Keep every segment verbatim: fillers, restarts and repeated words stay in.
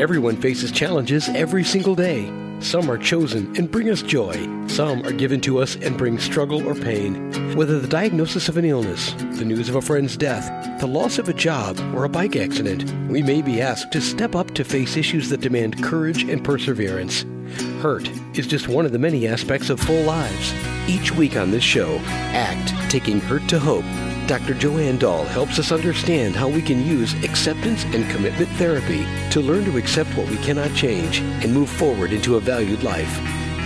Everyone faces challenges every single day. Some are chosen and bring us joy. Some are given to us and bring struggle or pain. Whether the diagnosis of an illness, the news of a friend's death, the loss of a job, or a bike accident, we may be asked to step up to face issues that demand courage and perseverance. Hurt is just one of the many aspects of full lives. Each week on this show, ACT, Taking Hurt to Hope, Doctor Joanne Dahl helps us understand how we can use acceptance and commitment therapy to learn to accept what we cannot change and move forward into a valued life.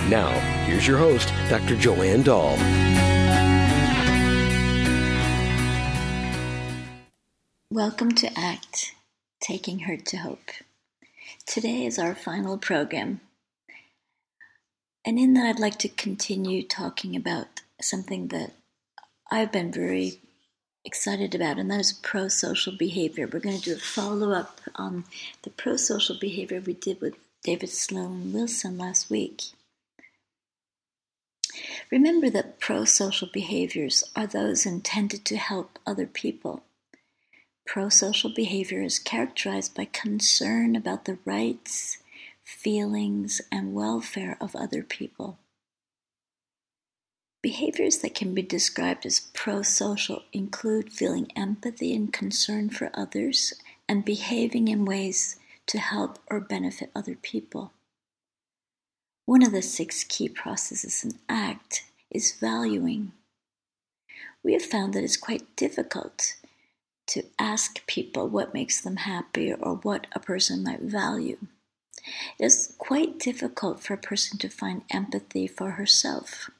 Now, here's your host, Doctor Joanne Dahl. Welcome to ACT, Taking Hurt to Hope. Today is our final program. And in that, I'd like to continue talking about something that I've been very excited about, and that is pro-social behavior. We're going to do a follow-up on the pro-social behavior we did with David Sloan Wilson last week. Remember that pro-social behaviors are those intended to help other people. Pro-social behavior is characterized by concern about the rights, feelings, and welfare of other people. Behaviors that can be described as pro-social include feeling empathy and concern for others and behaving in ways to help or benefit other people. One of the six key processes in ACT is valuing. We have found that it's quite difficult to ask people what makes them happy or what a person might value. It is quite difficult for a person to find empathy for herself.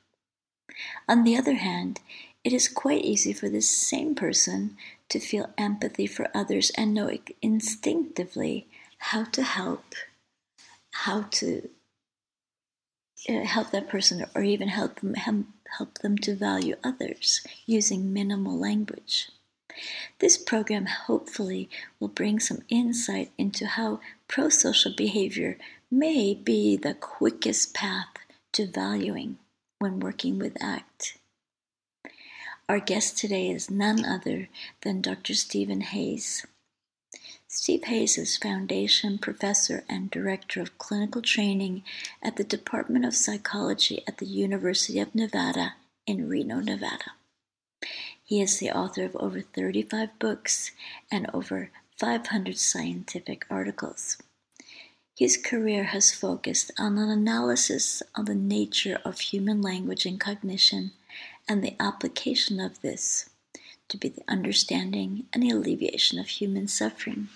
On the other hand, it is quite easy for this same person to feel empathy for others and know instinctively how to help, how to help that person, or even help them, help them to value others using minimal language. This program hopefully will bring some insight into how pro-social behavior may be the quickest path to valuing when working with ACT. Our guest today is none other than Doctor Stephen Hayes. Steve Hayes is Foundation Professor and Director of Clinical Training at the Department of Psychology at the University of Nevada in Reno, Nevada. He is the author of over thirty-five books and over five hundred scientific articles. His career has focused on an analysis of the nature of human language and cognition and the application of this to be the understanding and the alleviation of human suffering.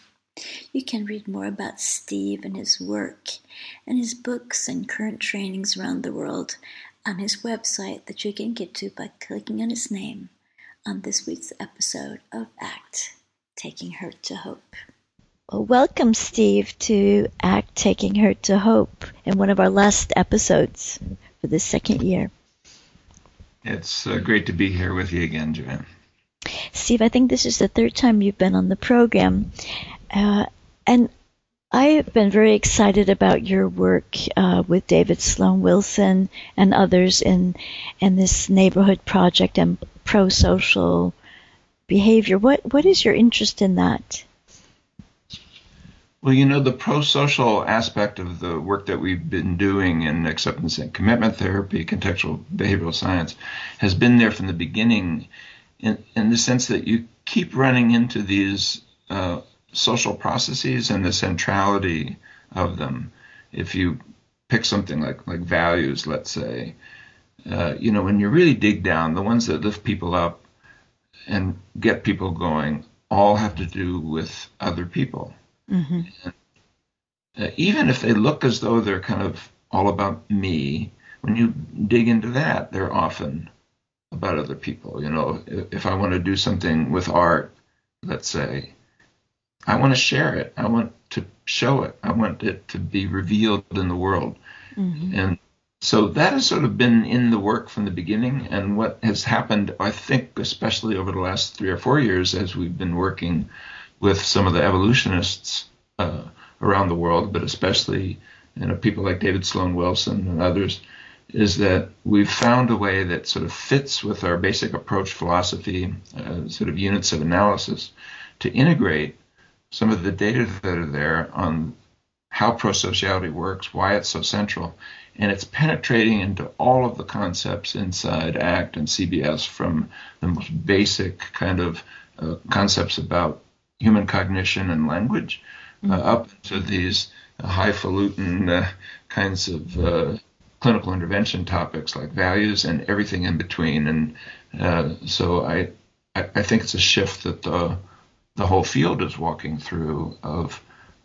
You can read more about Steve and his work and his books and current trainings around the world on his website that you can get to by clicking on his name on this week's episode of ACT, Taking Hurt to Hope. Well, welcome, Steve, to ACT Taking Hurt to Hope, and one of our last episodes for this second year. It's uh, great to be here with you again, Joanne. Steve, I think this is the third time you've been on the program, uh, and I have been very excited about your work uh, with David Sloan Wilson and others in, in this neighborhood project and pro-social behavior. What What is your interest in that? Well, you know, the pro-social aspect of the work that we've been doing in acceptance and commitment therapy, contextual behavioral science, has been there from the beginning in, in the sense that you keep running into these uh, social processes and the centrality of them. If you pick something like, like values, let's say, uh, you know, when you really dig down, the ones that lift people up and get people going all have to do with other people. Mm-hmm. And, uh, even if they look as though they're kind of all about me, when you dig into that, they're often about other people. You know, if, if I want to do something with art, let's say, I want to share it. I want to show it. I want it to be revealed in the world. Mm-hmm. And so that has sort of been in the work from the beginning. And what has happened, I think, especially over the last three or four years as we've been working with some of the evolutionists uh, around the world, but especially, you know, people like David Sloan Wilson and others, is that we've found a way that sort of fits with our basic approach philosophy, uh, sort of units of analysis, to integrate some of the data that are there on how prosociality works, why it's so central, and it's penetrating into all of the concepts inside ACT and C B S, from the most basic kind of uh, concepts about human cognition and language uh, up to these uh, highfalutin uh, kinds of uh, clinical intervention topics like values and everything in between. And uh, so I, I think it's a shift that the the whole field is walking through, of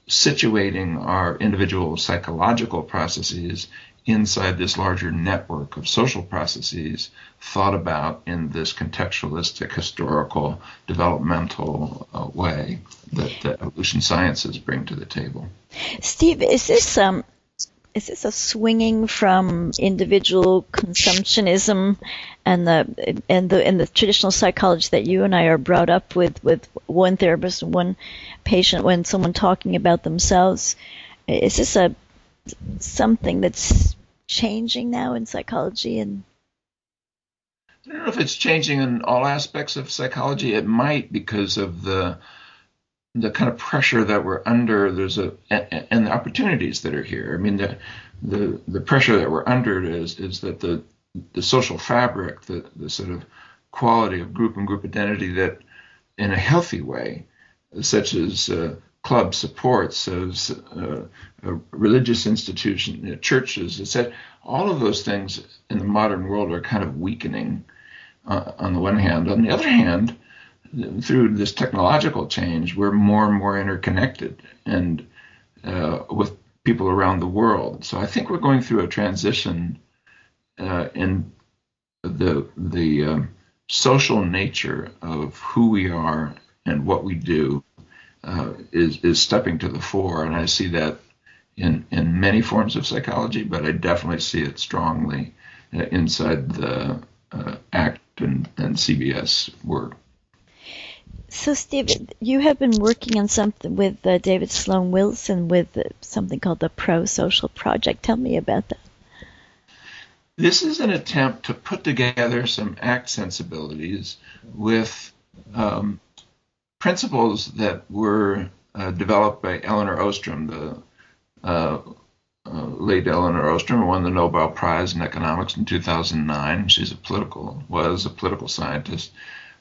situating our individual psychological processes inside this larger network of social processes thought about in this contextualistic, historical, developmental uh, way that the evolution sciences bring to the table. Steve, is this um, is this a swinging from individual consumptionism and the and the and the traditional psychology that you and I are brought up with, with one therapist and one patient, when someone talking about themselves? Is this a something that's changing now in psychology? And I don't know if it's changing in all aspects of psychology. It might, because of the the kind of pressure that we're under. There's a and the opportunities that are here. I mean, the the, the pressure that we're under is is that the the social fabric, the the sort of quality of group and group identity that, in a healthy way, such as uh, club supports, as uh, uh, religious institutions, you know, churches, et cetera. All of those things in the modern world are kind of weakening uh, on the one hand. On the other hand, through this technological change, we're more and more interconnected and uh, with people around the world. So I think we're going through a transition uh, in the, the um, social nature of who we are and what we do. Uh, is, is stepping to the fore, and I see that in, in many forms of psychology, but I definitely see it strongly uh, inside the uh, ACT and, and C B S work. So, Steve, you have been working on something with uh, David Sloan Wilson with uh, something called the Pro-Social Project. Tell me about that. This is an attempt to put together some ACT sensibilities with um, principles that were uh, developed by Eleanor Ostrom. The uh, uh, late Eleanor Ostrom won the Nobel Prize in Economics in two thousand nine. She's a political, was a political scientist.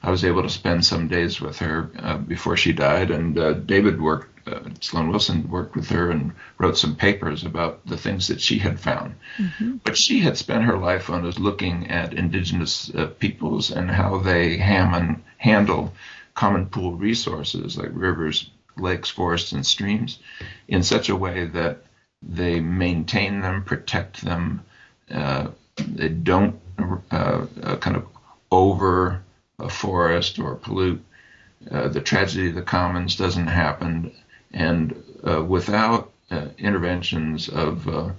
I was able to spend some days with her uh, before she died, and uh, David worked, uh, Sloan Wilson worked with her and wrote some papers about the things that she had found. Mm-hmm. What she had spent her life on is looking at indigenous uh, peoples and how they ham and handle common pool resources like rivers, lakes, forests, and streams in such a way that they maintain them, protect them, uh, they don't uh, uh, kind of over a forest or pollute. Uh, the tragedy of the commons doesn't happen. And uh, without uh, interventions of uh,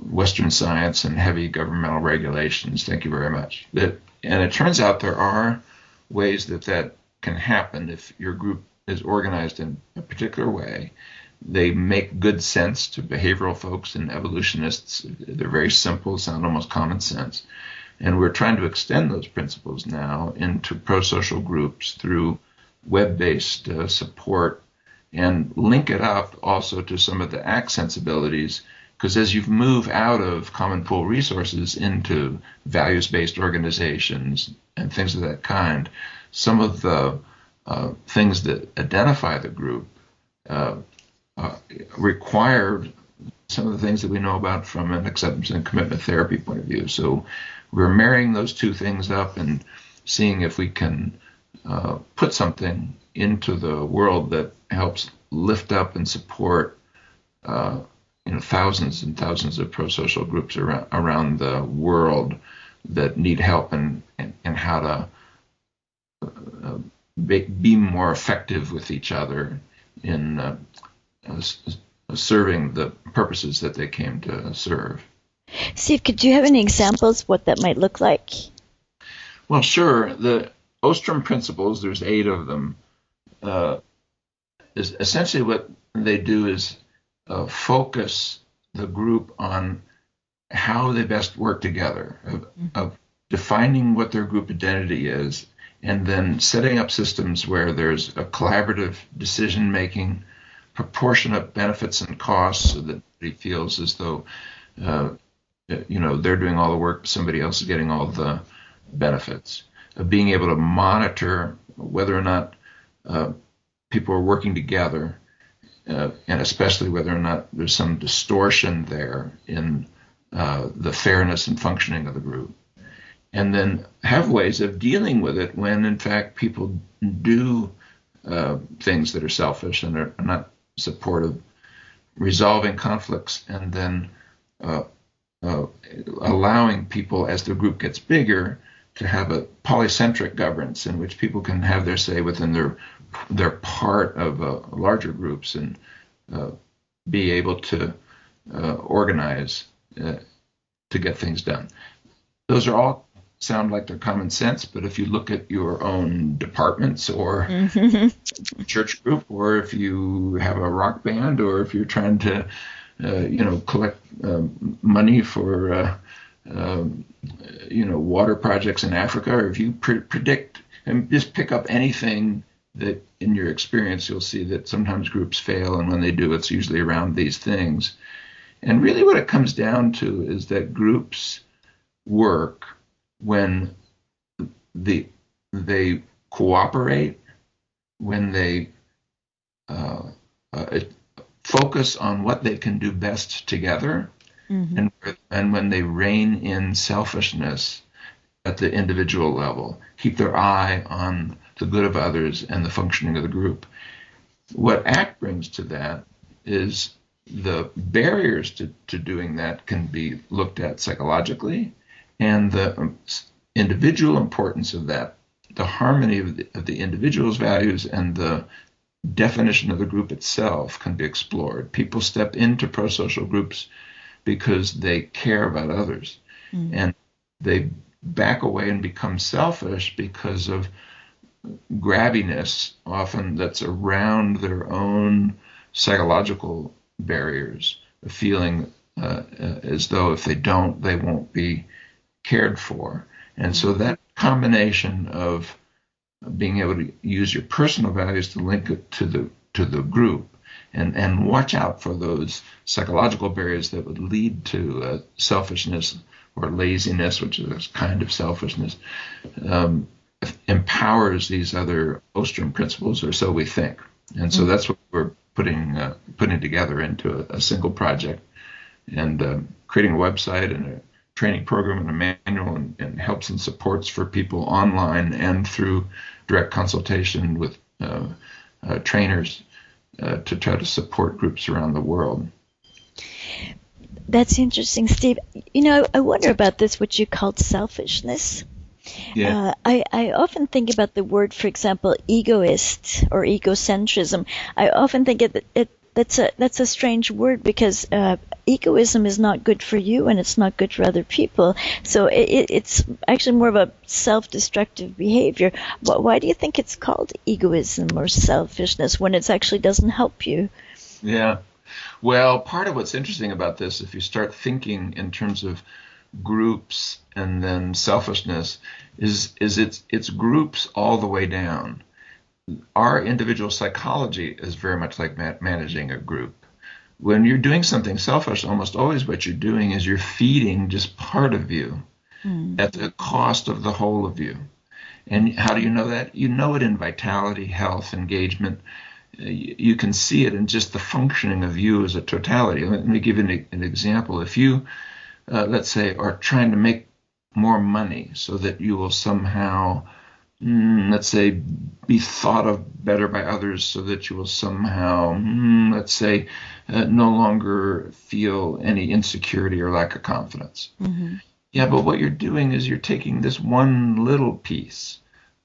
Western science and heavy governmental regulations, thank you very much. That, and it turns out there are ways that that can happen if your group is organized in a particular way. They make good sense to behavioral folks and evolutionists. They're very simple, sound almost common sense. And we're trying to extend those principles now into pro-social groups through web-based uh, support, and link it up also to some of the ACT sensibilities, because as you move out of common pool resources into values-based organizations and things of that kind, some of the uh, things that identify the group uh, uh, require some of the things that we know about from an acceptance and commitment therapy point of view. So we're marrying those two things up and seeing if we can uh, put something into the world that helps lift up and support uh, you know, thousands and thousands of pro-social groups around, around the world that need help and, and, and how to Uh, be, be more effective with each other in uh, uh, uh, serving the purposes that they came to serve. Steve, could you have any examples of what that might look like? Well, sure. The Ostrom principles, there's eight of them, uh, is essentially what they do is uh, focus the group on how they best work together, of, mm-hmm. of defining what their group identity is, and then setting up systems where there's a collaborative decision-making, proportion of benefits and costs so that he feels as though, uh, you know, they're doing all the work, somebody else is getting all the benefits. Of being able to monitor whether or not uh, people are working together, uh, and especially whether or not there's some distortion there in uh, the fairness and functioning of the group. And then have ways of dealing with it when, in fact, people do uh, things that are selfish and are not supportive, resolving conflicts, and then uh, uh, allowing people, as the group gets bigger, to have a polycentric governance in which people can have their say within their their part of uh, larger groups and uh, be able to uh, organize uh, to get things done. Those are all sound like they're common sense, but if you look at your own departments or church group, or if you have a rock band, or if you're trying to, uh, you know, collect uh, money for uh, Um, you know, water projects in Africa, or if you pre predict and just pick up anything that in your experience, you'll see that sometimes groups fail, and when they do, it's usually around these things. And really what it comes down to is that groups work when the, they cooperate, when they uh, uh, focus on what they can do best together, Mm-hmm. and, and when they rein in selfishness at the individual level, keep their eye on the good of others and the functioning of the group. What A C T brings to that is the barriers to, to doing that can be looked at psychologically, and the individual importance of that, the harmony of the, of the individual's values and the definition of the group itself can be explored. People step into pro-social groups because they care about others, mm. and they back away and become selfish because of grabbiness, often that's around their own psychological barriers, a feeling uh, uh, as though if they don't, they won't be cared for. And so that combination of being able to use your personal values to link it to the to the group, And, and watch out for those psychological barriers that would lead to uh, selfishness or laziness, which is a kind of selfishness, um, empowers these other Ostrom principles, or so we think. And so that's what we're putting uh, putting together into a, a single project, and uh, creating a website and a training program and a manual and, and helps and supports for people online and through direct consultation with uh, uh, trainers. Uh, to try to support groups around the world. That's interesting, Steve. You know, I wonder about this, what you called selfishness. Yeah. Uh, I, I often think about the word, for example, egoist or egocentrism. I often think it, it, that's a that's a strange word, because uh, egoism is not good for you and it's not good for other people. So it, it's actually more of a self-destructive behavior. Why do you think it's called egoism or selfishness when it actually doesn't help you? Yeah. Well, part of what's interesting about this, if you start thinking in terms of groups and then selfishness, is is it's it's groups all the way down. Our individual psychology is very much like ma managing a group. When you're doing something selfish, almost always what you're doing is you're feeding just part of you mm. at the cost of the whole of you. And how do you know that? You know it in vitality, health, engagement. You can see it in just the functioning of you as a totality. Let me give you an, an example. If you, uh, let's say, are trying to make more money so that you will somehow... Mm, let's say, be thought of better by others so that you will somehow, mm, let's say, uh, no longer feel any insecurity or lack of confidence. Mm-hmm. Yeah, but what you're doing is you're taking this one little piece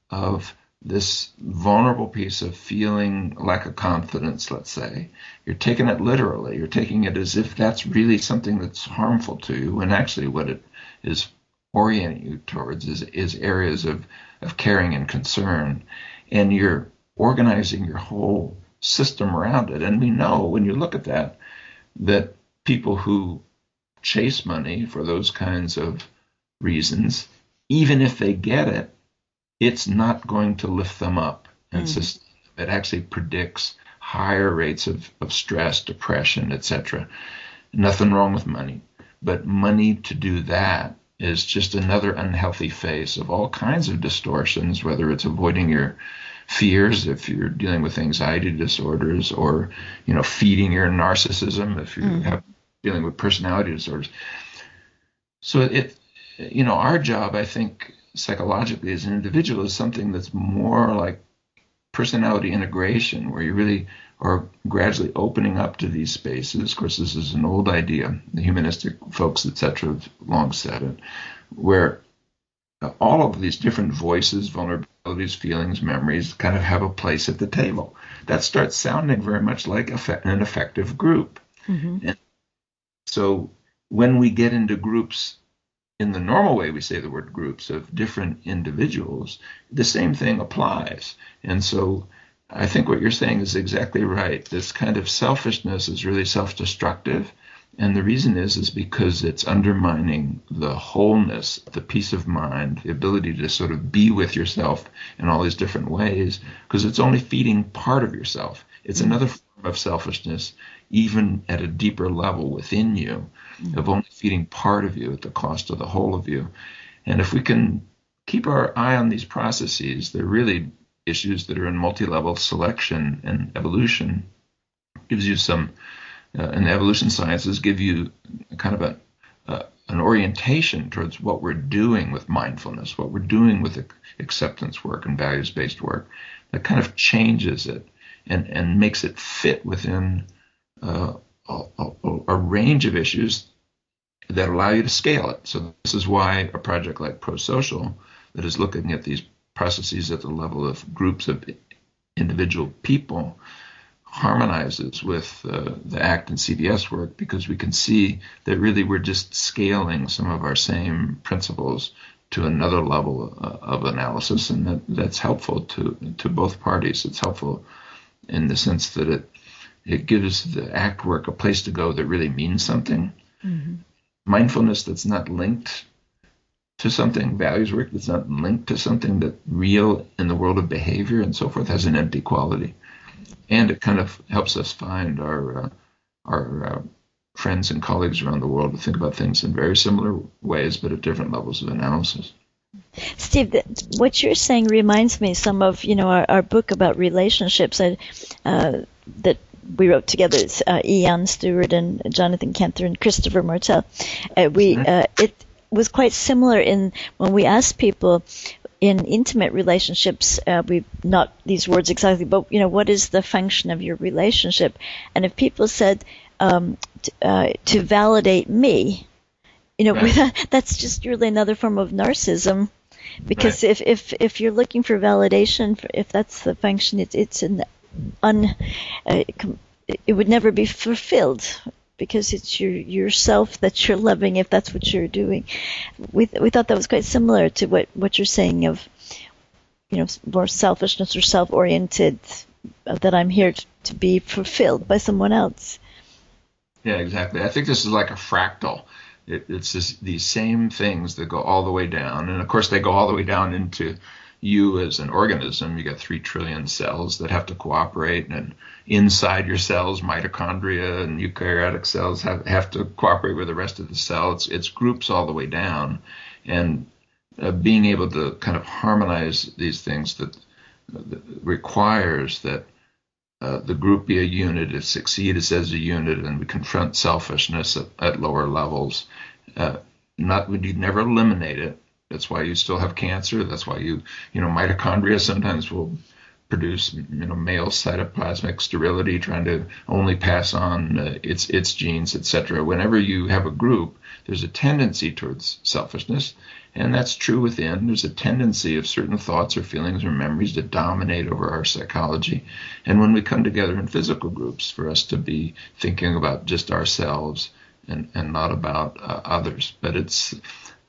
of this vulnerable piece of feeling lack of confidence, let's say. You're taking it literally. You're taking it as if that's really something that's harmful to you, and actually what it is orienting you towards is, is areas of, of caring and concern, and you're organizing your whole system around it. And we know when you look at that, that people who chase money for those kinds of reasons, even if they get it, it's not going to lift them up. And mm. so it actually predicts higher rates of, of stress, depression, et cetera. Nothing wrong with money, but money to do that is just another unhealthy phase of all kinds of distortions, whether it's avoiding your fears if you're dealing with anxiety disorders, or, you know, feeding your narcissism if you're mm. have, dealing with personality disorders. So it, you know, our job, I think, psychologically as an individual is something that's more like personality integration, where you really are gradually opening up to these spaces. Of course, this is an old idea. The humanistic folks, et cetera, have long said it, where all of these different voices, vulnerabilities, feelings, memories kind of have a place at the table. That starts sounding very much like an effective group. Mm-hmm. And so when we get into groups, in the normal way we say the word groups of different individuals, the same thing applies. And so I think what you're saying is exactly right. This kind of selfishness is really self-destructive. And the reason is, is because it's undermining the wholeness, the peace of mind, the ability to sort of be with yourself in all these different ways, because it's only feeding part of yourself. It's another form of selfishness, even at a deeper level within you, of only feeding part of you at the cost of the whole of you. And if we can keep our eye on these processes, they're really issues that are in multi-level selection and evolution. Gives you some... Uh, and the evolution sciences give you kind of a, uh, an orientation towards what we're doing with mindfulness, what we're doing with acceptance work and values-based work, that kind of changes it and, and makes it fit within uh, a, a, a range of issues that allow you to scale it. So this is why a project like ProSocial, that is looking at these processes at the level of groups of individual people, harmonizes with uh, the ACT and C B S work, because we can see that really we're just scaling some of our same principles to another level uh, of analysis, and that, that's helpful to to both parties. It's helpful in the sense that it it gives the ACT work a place to go that really means something. Mm-hmm. Mindfulness that's not linked to something, values work that's not linked to something that's real in the world of behavior and so forth, has an empty quality. And it kind of helps us find our uh, our uh, friends and colleagues around the world to think about things in very similar ways, but at different levels of analysis. Steve, what you're saying reminds me some of, you know, our, our book about relationships uh, uh, that we wrote together. It's uh, Ian Stewart and Jonathan Cantor and Christopher Martel. Uh, we uh, it was quite similar in when we asked people, in intimate relationships, uh, we've not these words exactly, but, you know, what is the function of your relationship? And if people said um, t- uh, to validate me, you know, right. without, that's just really another form of narcissism, because right. if, if, if you're looking for validation, if that's the function, it's it's an un, uh, it would never be fulfilled. Because it's your yourself that you're loving, if that's what you're doing. We th- we thought that was quite similar to what, what you're saying of, you know, more selfishness or self-oriented, uh, that I'm here to, to be fulfilled by someone else. Yeah, exactly. I think this is like a fractal. It, it's this, these same things that go all the way down. And, of course, they go all the way down into you as an organism. You got three trillion cells that have to cooperate, and inside your cells, mitochondria and eukaryotic cells have, have to cooperate with the rest of the cell. It's, it's groups all the way down, and uh, being able to kind of harmonize these things that, uh, that requires that uh, the group be a unit, it succeeds as a unit, and we confront selfishness at, at lower levels. Uh, not you'd never eliminate it. That's why you still have cancer. That's why you, you know, mitochondria sometimes will produce, you know, male cytoplasmic sterility, trying to only pass on uh, its its genes, et cetera. Whenever you have a group, there's a tendency towards selfishness, and that's true within. There's a tendency of certain thoughts or feelings or memories to dominate over our psychology. And when we come together in physical groups, for us to be thinking about just ourselves and, and not about uh, others. But it's...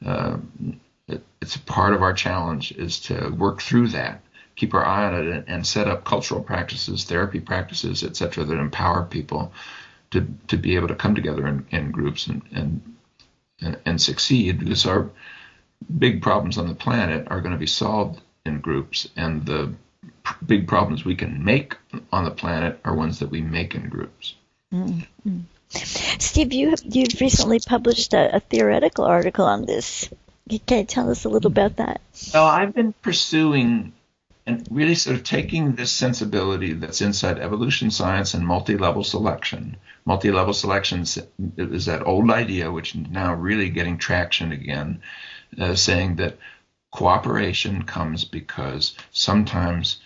Uh, It's a part of our challenge is to work through that, keep our eye on it, and set up cultural practices, therapy practices, et cetera, that empower people to, to be able to come together in, in groups and, and and succeed. Because our big problems on the planet are going to be solved in groups, and the big problems we can make on the planet are ones that we make in groups. Mm-hmm. Steve, you have, you've recently published a, a theoretical article on this. Can you tell us a little about that? Well, I've been pursuing and really sort of taking this sensibility that's inside evolution science and multi-level selection. Multi-level selection is that old idea, which is now really getting traction again, uh, saying that cooperation comes because sometimes,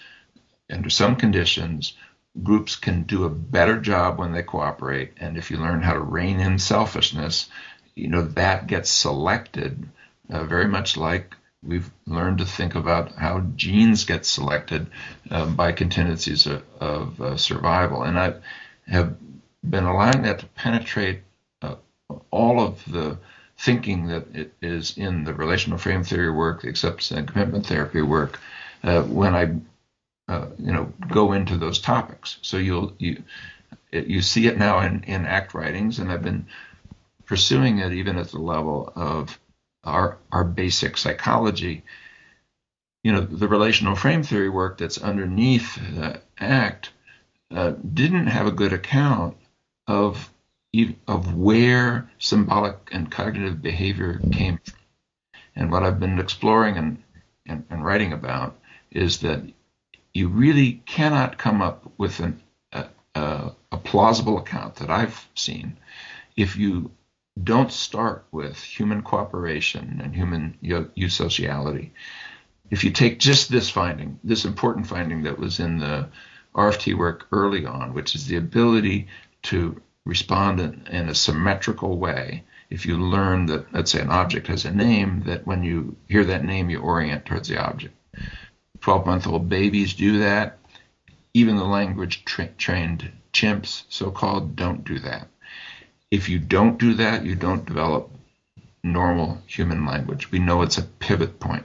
under some conditions, groups can do a better job when they cooperate. And if you learn how to rein in selfishness, you know, that gets selected uh, very much like we've learned to think about how genes get selected uh, by contingencies of, of uh, survival. And I have been allowing that to penetrate uh, all of the thinking that it is in the relational frame theory work, the acceptance and commitment therapy work, uh, when I uh, you know, go into those topics. So you'll, you you see it now in, in ACT writings, and I've been pursuing it even at the level of Our, our basic psychology. You know, the relational frame theory work that's underneath uh, ACT uh, didn't have a good account of of where symbolic and cognitive behavior came from. And what I've been exploring and, and, and writing about is that you really cannot come up with an, a, a, a plausible account that I've seen if you don't start with human cooperation and human eusociality. If you take just this finding, this important finding that was in the R F T work early on, which is the ability to respond in, in a symmetrical way, if you learn that, let's say, an object has a name, that when you hear that name, you orient towards the object. twelve-month-old babies do that. Even the language-trained chimps, so-called, don't do that. If you don't do that, you don't develop normal human language. We know it's a pivot point.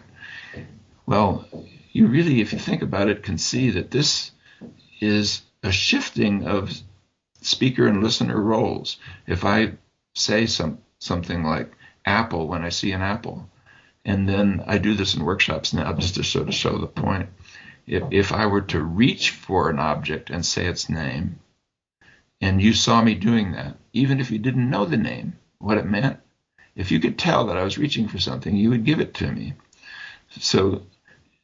Well, you really, if you think about it, can see that this is a shifting of speaker and listener roles. If I say some, something like apple when I see an apple, and then I do this in workshops now just to sort of show the point. If, if I were to reach for an object and say its name, and you saw me doing that, even if you didn't know the name, what it meant, if you could tell that I was reaching for something, you would give it to me. So,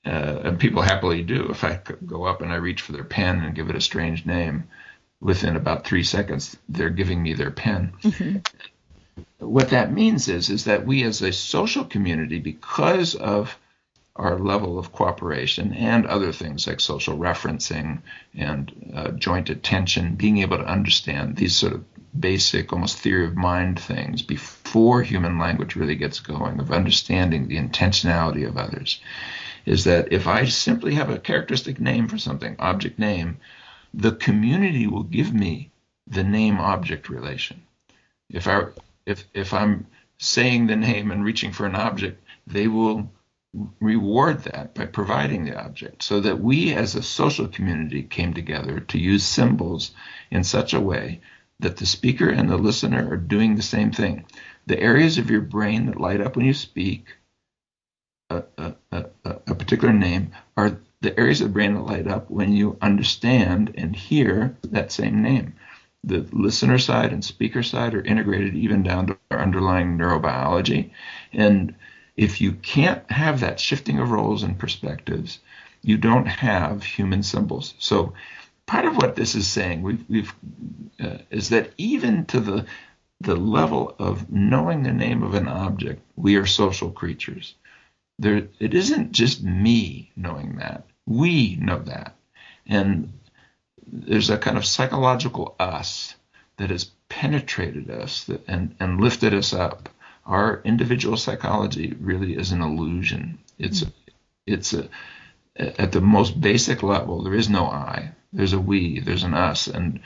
uh, and people happily do. If I go up and I reach for their pen and give it a strange name, within about three seconds, they're giving me their pen. Mm-hmm. What that means is, is that we as a social community, because of our level of cooperation and other things like social referencing and uh, joint attention, being able to understand these sort of basic, almost theory of mind things before human language really gets going, of understanding the intentionality of others, is that if I simply have a characteristic name for something, object name, the community will give me the name-object relation. If I, if, if I'm saying the name and reaching for an object, they will reward that by providing the object, so that we as a social community came together to use symbols in such a way that the speaker and the listener are doing the same thing. The areas of your brain that light up when you speak a, a, a, a particular name are the areas of the brain that light up when you understand and hear that same name. The listener side and speaker side are integrated even down to our underlying neurobiology. And if you can't have that shifting of roles and perspectives, you don't have human symbols. So part of what this is saying we've, we've, uh, is that even to the, the level of knowing the name of an object, we are social creatures. There, it isn't just me knowing that. We know that. And there's a kind of psychological us that has penetrated us and, and lifted us up. Our individual psychology really is an illusion. It's, it's a, at the most basic level, there is no I. There's a we. There's an us. And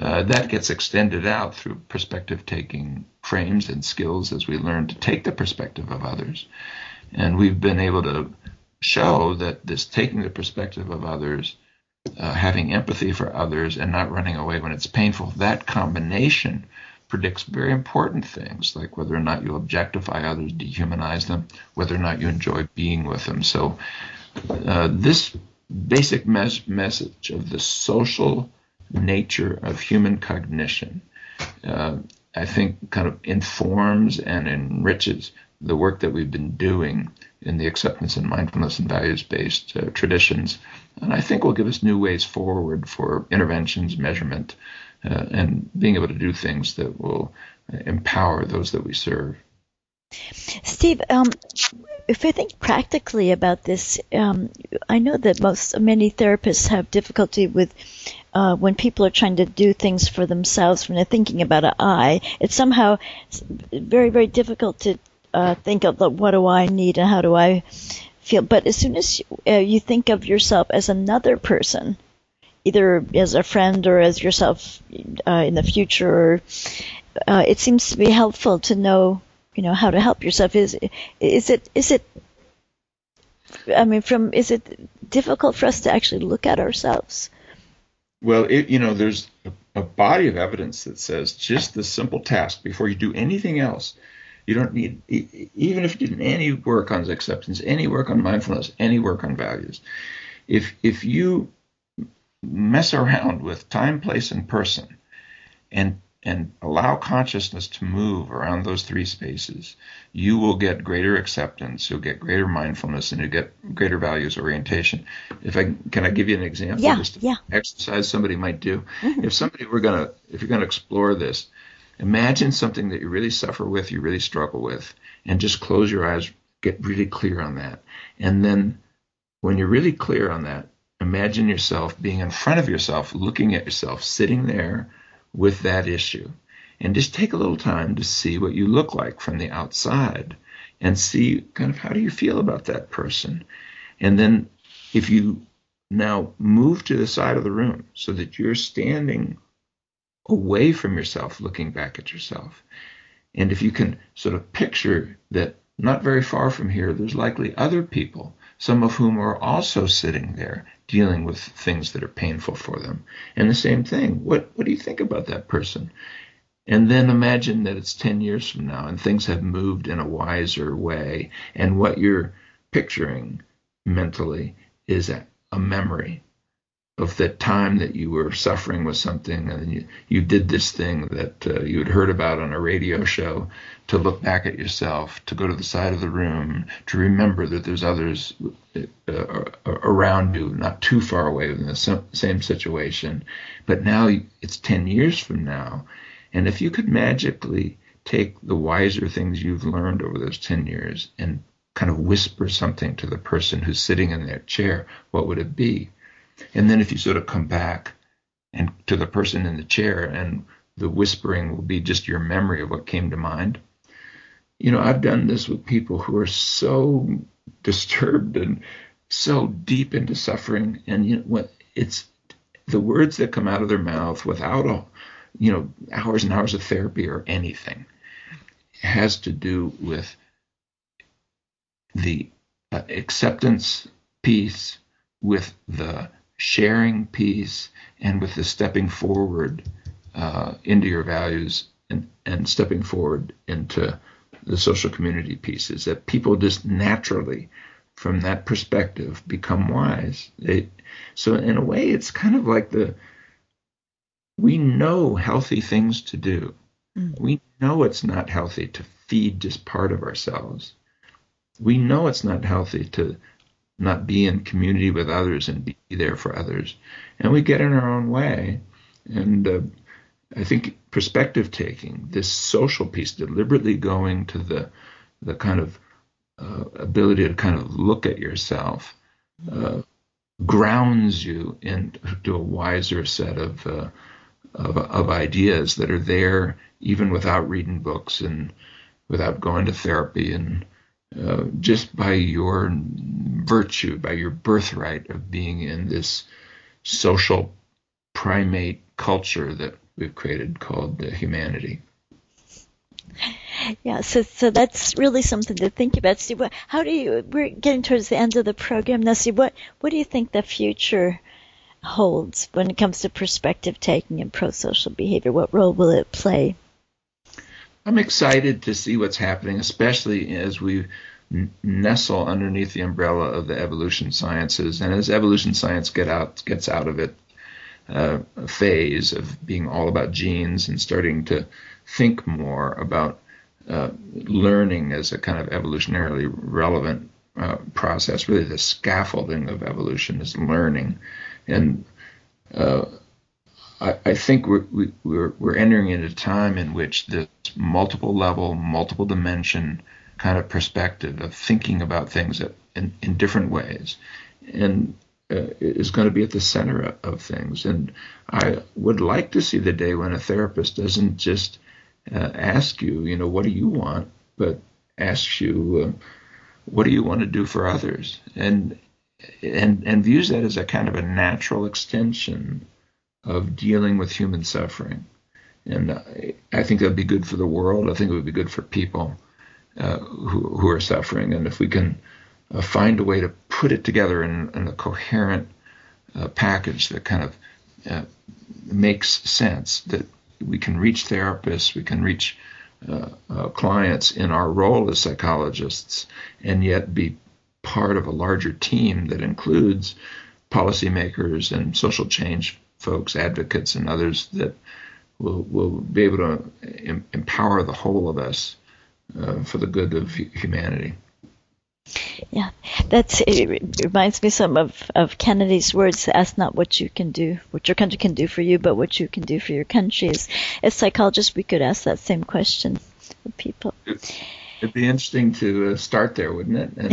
uh, that gets extended out through perspective-taking frames and skills as we learn to take the perspective of others. And we've been able to show that this taking the perspective of others, uh, having empathy for others, and not running away when it's painful, that combination predicts very important things, like whether or not you objectify others, dehumanize them, whether or not you enjoy being with them. So uh, this basic mes- message of the social nature of human cognition, uh, I think, kind of informs and enriches the work that we've been doing in the acceptance and mindfulness and values-based uh, traditions, and I think will give us new ways forward for interventions, measurement, uh, and being able to do things that will empower those that we serve. Steve, um, if I think practically about this, um, I know that most many therapists have difficulty with uh, when people are trying to do things for themselves, when they're thinking about an I. It's somehow very, very difficult to Uh, think of the, what do I need and how do I feel. But as soon as you, uh, you think of yourself as another person, either as a friend or as yourself uh, in the future, or, uh, it seems to be helpful to know, you know, how to help yourself. Is is it is it? I mean, from is it difficult for us to actually look at ourselves? Well, it, you know, there's a, a body of evidence that says just the simple task before you do anything else. You don't need, even if you did any work on acceptance, any work on mindfulness, any work on values, if if you mess around with time, place, and person, and and allow consciousness to move around those three spaces, you will get greater acceptance, you'll get greater mindfulness, and you get greater values orientation. If I can, I give you an example. Yeah, just yeah. Exercise somebody might do. Mm-hmm. If somebody were gonna, if you're gonna explore this. Imagine something that you really suffer with, you really struggle with, and just close your eyes, get really clear on that. And then when you're really clear on that, imagine yourself being in front of yourself, looking at yourself, sitting there with that issue. And just take a little time to see what you look like from the outside and see kind of how do you feel about that person. And then if you now move to the side of the room so that you're standing away from yourself, looking back at yourself. And if you can sort of picture that not very far from here, there's likely other people, some of whom are also sitting there dealing with things that are painful for them. And the same thing, what, what do you think about that person? And then imagine that it's ten years from now and things have moved in a wiser way. And what you're picturing mentally is a, a memory of the time that you were suffering with something, and you, you did this thing that uh, you had heard about on a radio show, to look back at yourself, to go to the side of the room, to remember that there's others uh, around you, not too far away in the same situation. But now it's ten years from now. And if you could magically take the wiser things you've learned over those ten years and kind of whisper something to the person who's sitting in their chair, what would it be? And then if you sort of come back and to the person in the chair, and the whispering will be just your memory of what came to mind. You know, I've done this with people who are so disturbed and so deep into suffering. And you know what? It's the words that come out of their mouth without, a, you know, hours and hours of therapy or anything. It has to do with the uh, acceptance piece, with the sharing piece, and with the stepping forward uh, into your values and, and stepping forward into the social community pieces, that people just naturally from that perspective become wise. They, so in a way, it's kind of like the, we know healthy things to do. Mm. We know it's not healthy to feed just part of ourselves. We know it's not healthy to not be in community with others and be there for others. And we get in our own way. And uh, I think perspective taking, this social piece, deliberately going to the the kind of uh, ability to kind of look at yourself, uh, grounds you into a wiser set of, uh, of of ideas that are there even without reading books and without going to therapy, and Uh, just by your virtue, by your birthright of being in this social primate culture that we've created called uh, humanity. Yeah, so so that's really something to think about, Steve. How do you? We're getting towards the end of the program now, Steve. What what do you think the future holds when it comes to perspective taking and pro-social behavior? What role will it play? I'm excited to see what's happening, especially as we nestle underneath the umbrella of the evolution sciences. And as evolution science get out, gets out of it, uh, a phase of being all about genes and starting to think more about uh, learning as a kind of evolutionarily relevant uh, process, really the scaffolding of evolution is learning. And uh, I, I think we're, we, we're, we're entering into a time in which this multiple level, multiple dimension kind of perspective of thinking about things in, in different ways and uh, is going to be at the center of things. And I would like to see the day when a therapist doesn't just uh, ask you, you know, what do you want, but asks you, uh, what do you want to do for others? And, and, and views that as a kind of a natural extension of dealing with human suffering. And I, I think that would be good for the world. I think it would be good for people Uh, who, who are suffering. And if we can uh, find a way to put it together in, in a coherent uh, package that kind of uh, makes sense, that we can reach therapists, we can reach uh, uh, clients in our role as psychologists, and yet be part of a larger team that includes policymakers and social change folks, advocates, and others that will, will be able to em- empower the whole of us Uh, for the good of humanity. Yeah, that's it reminds me some of, of Kennedy's words, ask not what you can do, what your country can do for you, but what you can do for your country. As, as psychologists, we could ask that same question of people. It'd be interesting to uh, start there, wouldn't it? And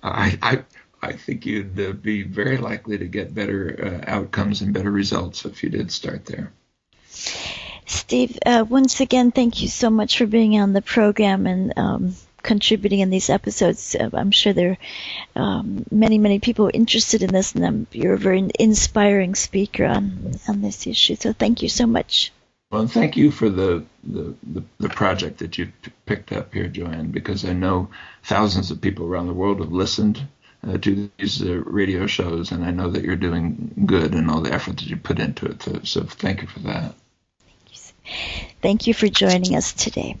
I, I, I, I think you'd uh, be very likely to get better uh, outcomes and better results if you did start there. Steve, uh, once again, thank you so much for being on the program and um, contributing in these episodes. I'm sure there are um, many, many people interested in this, and um, you're a very inspiring speaker on, on this issue. So thank you so much. Well, and thank you for the, the, the, the project that you p- picked up here, Joanne, because I know thousands of people around the world have listened uh, to these uh, radio shows, and I know that you're doing good and all the effort that you put into it. So, so thank you for that. Thank you for joining us today.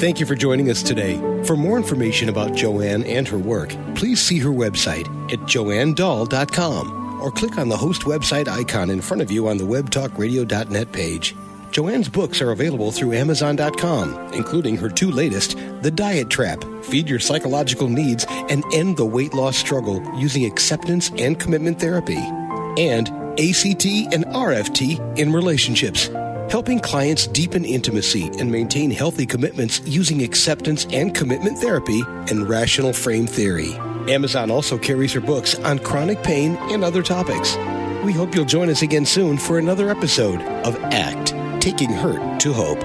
Thank you for joining us today. For more information about Joanne and her work, please see her website at joanne dahl dot com or click on the host website icon in front of you on the web talk radio dot net page. Joanne's books are available through amazon dot com, including her two latest, The Diet Trap, Feed Your Psychological Needs, and End the Weight Loss Struggle Using Acceptance and Commitment Therapy, and A C T and R F T in Relationships, Helping Clients Deepen Intimacy and Maintain Healthy Commitments Using Acceptance and Commitment Therapy and Rational Frame Theory. Amazon also carries her books on chronic pain and other topics. We hope you'll join us again soon for another episode of ACT, Taking Hurt to Hope.